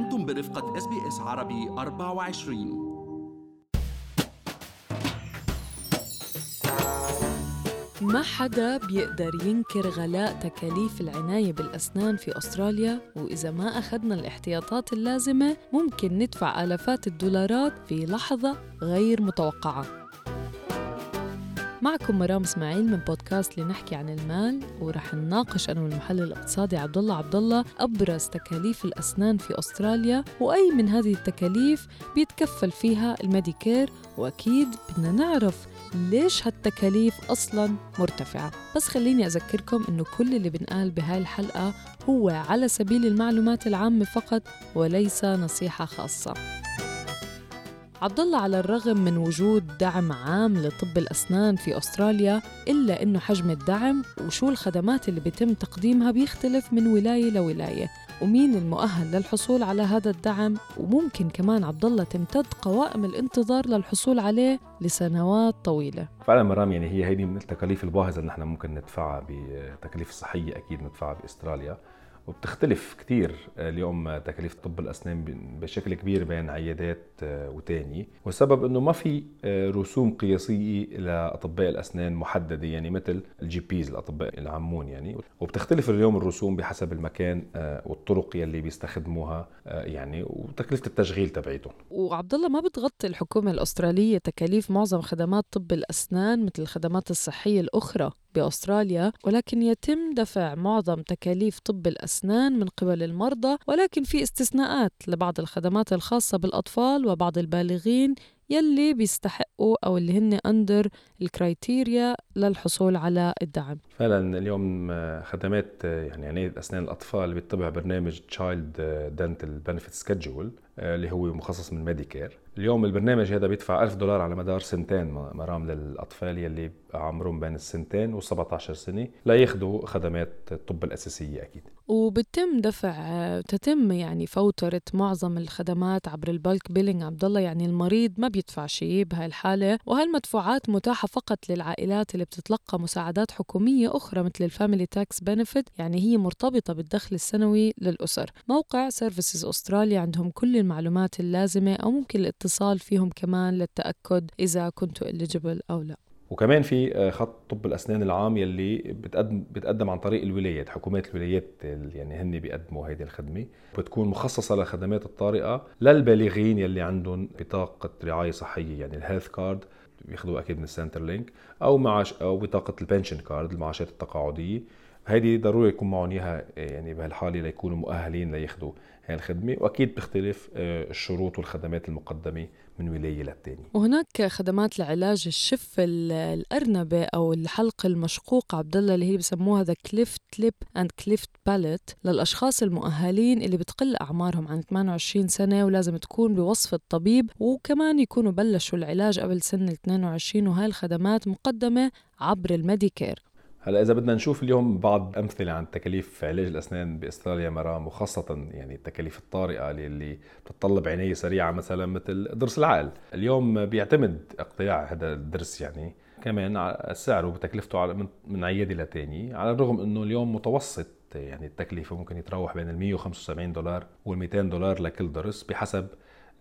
أنتم برفقة SBS عربي 24. ما حدا بيقدر ينكر غلاء تكاليف العناية بالأسنان في أستراليا، وإذا ما أخذنا الاحتياطات اللازمة ممكن ندفع آلافات الدولارات في لحظة غير متوقعة. معكم مرام اسماعيل من بودكاست لنحكي عن المال، ورح نناقش أنا والمحلل الاقتصادي عبدالله أبرز تكاليف الأسنان في أستراليا، وأي من هذه التكاليف بيتكفل فيها الميديكير، وأكيد بدنا نعرف ليش هالتكاليف أصلاً مرتفعة. بس خليني أذكركم إنه كل اللي بنقال بهاي الحلقة هو على سبيل المعلومات العامة فقط وليس نصيحة خاصة. عبدالله، على الرغم من وجود دعم عام لطب الأسنان في أستراليا، إلا إنه حجم الدعم وشو الخدمات اللي بيتم تقديمها بيختلف من ولاية لولاية، ومين المؤهل للحصول على هذا الدعم، وممكن كمان عبدالله تمتد قوائم الانتظار للحصول عليه لسنوات طويلة. فعلا مرام، يعني هيدي من التكاليف الباهظة اللي نحن ممكن ندفعها، بتكاليف الصحية أكيد ندفعها بأستراليا، وبتختلف كتير اليوم تكاليف طب الأسنان بشكل كبير بين عيادات وتاني، والسبب أنه ما في رسوم قياسية لأطباء الأسنان محددة، يعني مثل الجي بيز الأطباء العامون يعني، وبتختلف اليوم الرسوم بحسب المكان والطرق يلي بيستخدموها يعني، وتكلفة التشغيل تبعيتهم. وعبدالله، ما بتغطي الحكومة الأسترالية تكاليف معظم خدمات طب الأسنان مثل الخدمات الصحية الأخرى بأستراليا، ولكن يتم دفع معظم تكاليف طب الأسنان من قبل المرضى، ولكن في استثناءات لبعض الخدمات الخاصة بالأطفال وبعض البالغين يلي بيستحقوا أو اللي هن أندر الكرايتيريا للحصول على الدعم. فعلا اليوم خدمات يعني عناية أسنان الأطفال بيتبع برنامج Child Dental Benefit Schedule اللي هو مخصص من ميديكير. اليوم البرنامج هذا بيدفع $1000 على مدار سنتين مرام للأطفال يلي عمرهم بين السنتين و17 سنة لا ياخذوا خدمات الطب الأساسية أكيد. وبتم دفع يعني فوترة معظم الخدمات عبر البلك بيلينج عبدالله، يعني المريض ما بيدفع شيء بهالحالة، وهالمدفوعات متاحة فقط للعائلات اللي بتتلقى مساعدات حكومية أخرى مثل الفاميلي تاكس بنفيت، يعني هي مرتبطة بالدخل السنوي للأسر. موقع سيرفيسز أستراليا عندهم كل المعلومات اللازمة، أو ممكن الاتصال فيهم كمان للتأكد إذا كنتوا eligible أو لا. وكمان في خط طب الأسنان العام يلي بتقدم عن طريق الولايات، حكومات الولايات يعني هن بيقدموا هيدي الخدمة، بتكون مخصصة لخدمات الطارئة للبالغين يلي عندهم بطاقة رعاية صحية، يعني الهيلث كارد بياخدوه أكيد من السنترلينك، أو بطاقة البنشن كارد المعاشات التقاعدية. هيدي ضروري يكون معهم إياها يعني بهالحالة ليكونوا مؤهلين لياخدوا هاي الخدمة، وأكيد بيختلف الشروط والخدمات المقدمة من ولاية للتاني. وهناك خدمات لعلاج الشف الأرنبة أو الحلق المشقوق عبدالله، اللي هي بسموها ذا كليفت ليب أند كليفت باليت، للأشخاص المؤهلين اللي بتقل أعمارهم عن 28 سنة ولازم تكون بوصف الطبيب، وكمان يكونوا بلشوا العلاج قبل سن 22، وهاي الخدمات مقدمة عبر الميديكير. هلا إذا بدنا نشوف اليوم بعض أمثلة عن تكاليف علاج الأسنان بأستراليا مرام، وخاصة يعني التكاليف الطارئة اللي بتتطلب عناية سريعة، مثلا مثل ضرس العقل. اليوم بيعتمد اقتلاع هذا الضرس يعني كمان سعره وتكلفته على من عيادة لتاني، على الرغم إنه اليوم متوسط يعني التكلفة ممكن يتراوح بين $175 و$200 لكل ضرس، بحسب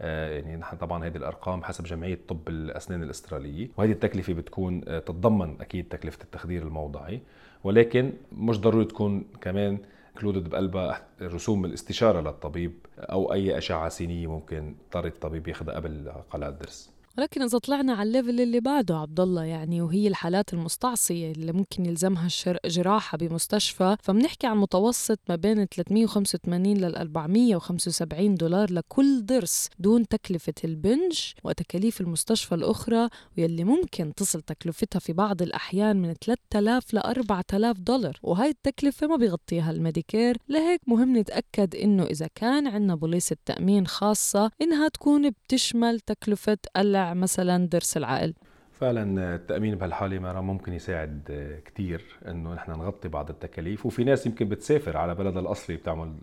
يعني نحن طبعا هذه الارقام حسب جمعيه طب الاسنان الاستراليه، وهذه التكلفه بتكون تتضمن اكيد تكلفه التخدير الموضعي، ولكن مش ضروري تكون كمان كلودد بقلبها رسوم الاستشاره للطبيب او اي اشعه سينيه ممكن اضطر الطبيب ياخذها قبل قلع الضرس. ولكن إذا طلعنا على الليفل اللي بعده عبدالله، يعني وهي الحالات المستعصية اللي ممكن يلزمها جراحة بمستشفى، فمنحكي عن متوسط ما بين $385 $475 لكل ضرس، دون تكلفة البنج وتكاليف المستشفى الأخرى، واللي ممكن تصل تكلفتها في بعض الأحيان من $3000 $4000، وهي التكلفة ما بيغطيها الميديكير. لهيك مهم نتأكد إنه إذا كان عندنا بوليصة تأمين خاصة إنها تكون بتشمل تكلفة مثلا ضرس العقل. فعلا التأمين بهالحالة مرة ممكن يساعد كتير انه نحن نغطي بعض التكاليف، وفي ناس يمكن بتسافر على بلدها الأصلي بتعمل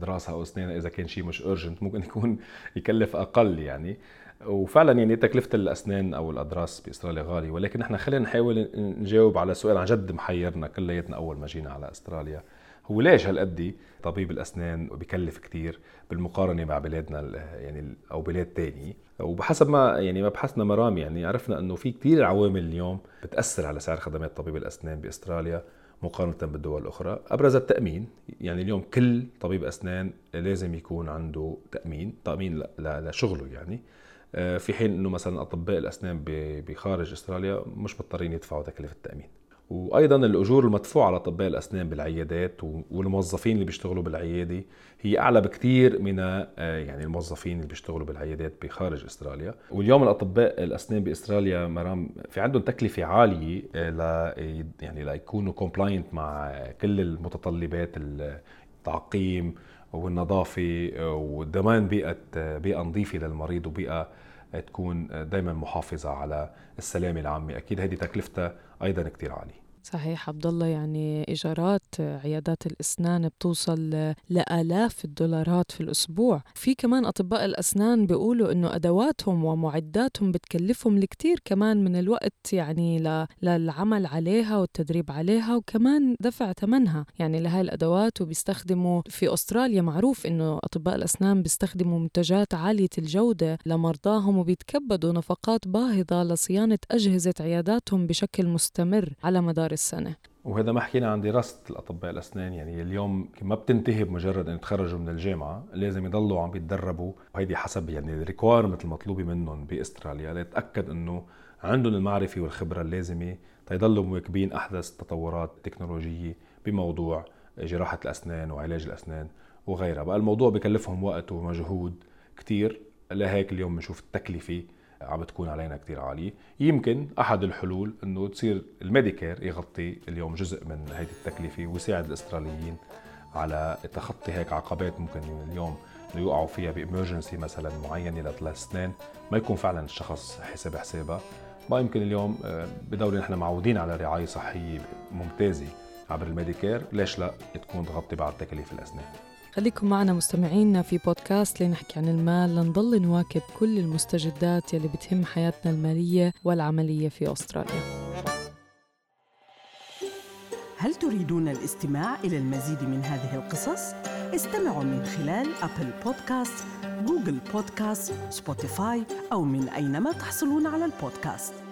دراسة أو أسنانها، إذا كان شيء مش أرجنت ممكن يكون يكلف أقل يعني. وفعلا يعني تكلفة الأسنان أو الأضراس بأستراليا غالية، ولكن نحن خلينا نحاول نجاوب على سؤال عن جد محيرنا كليتنا أول ما جينا على أستراليا، هو ليش هالقد طبيب الأسنان بيكلف كتير بالمقارنة مع بلادنا يعني أو بلاد تانية؟ وبحسب ما يعني ما بحثنا مرامي يعني عرفنا أنه في كتير عوامل اليوم بتأثر على سعر خدمات طبيب الأسنان بأستراليا مقارنة بالدول الأخرى. أبرز التأمين، يعني اليوم كل طبيب أسنان لازم يكون عنده تأمين لشغله، يعني في حين أنه مثلا أطباء الأسنان بخارج أستراليا مش مضطرين يدفعوا تكلفة التأمين. وأيضا الأجور المدفوعة على أطباء الأسنان بالعيادات والموظفين اللي بيشتغلوا بالعيادة هي أعلى بكتير من يعني الموظفين اللي بيشتغلوا بالعيادات بخارج أستراليا. واليوم الأطباء الأسنان بأستراليا مرام في عندهم تكلفة عالية يعني ليكونوا compliant مع كل المتطلبات، التعقيم والنظافة والضمان بيئة نظيفة للمريض وبيئة تكون دايما محافظة على السلامة العامة. أكيد هذه تكلفتها أيضا كتير عالية. صحيح عبد الله، يعني إيجارات عيادات الأسنان بتوصل لآلاف الدولارات في الأسبوع. في كمان أطباء الأسنان بيقولوا إنه أدواتهم ومعداتهم بتكلفهم الكتير كمان من الوقت، يعني للعمل عليها والتدريب عليها وكمان دفع ثمنها يعني لهاي الأدوات. وبيستخدموا في أستراليا معروف إنه أطباء الأسنان بيستخدموا منتجات عالية الجودة لمرضاهم، وبيتكبدوا نفقات باهظة لصيانة أجهزة عياداتهم بشكل مستمر على مدار السنة. وهذا ما حكينا عن دراسة الأطباء الأسنان، يعني اليوم ما بتنتهي بمجرد أن يتخرجوا من الجامعة، لازم يضلوا عم بيتدربوا، وهيدي حسب يعني الريكويرمنت المطلوبة منهم بأستراليا ليتأكد أنه عندهم المعرفة والخبرة اللازمة تيضلوا مواكبين أحدث التطورات التكنولوجية بموضوع جراحة الأسنان وعلاج الأسنان وغيرها. بقى الموضوع بيكلفهم وقت ومجهود كتير، لهيك اليوم بنشوف التكلفة عم بتكون علينا كتير عالية. يمكن أحد الحلول أنه تصير الميديكير يغطي اليوم جزء من هذه التكلفة ويساعد الأستراليين على تخطي هيك عقبات ممكن اليوم يقعوا فيها بإمرجنسي مثلا معينة لثلاث سنين ما يكون فعلا الشخص حسابها. ما يمكن اليوم بدولة نحن معودين على رعاية صحية ممتازة عبر الميديكير، ليش لا تكون تغطي بعض تكاليف الأسنان. خليكم معنا مستمعينا في بودكاست لنحكي عن المال، لنضل نواكب كل المستجدات يلي بتهم حياتنا المالية والعملية في أستراليا. هل تريدون الاستماع إلى المزيد من هذه القصص؟ استمعوا من خلال أبل بودكاست، جوجل بودكاست، سبوتيفاي أو من أينما تحصلون على البودكاست.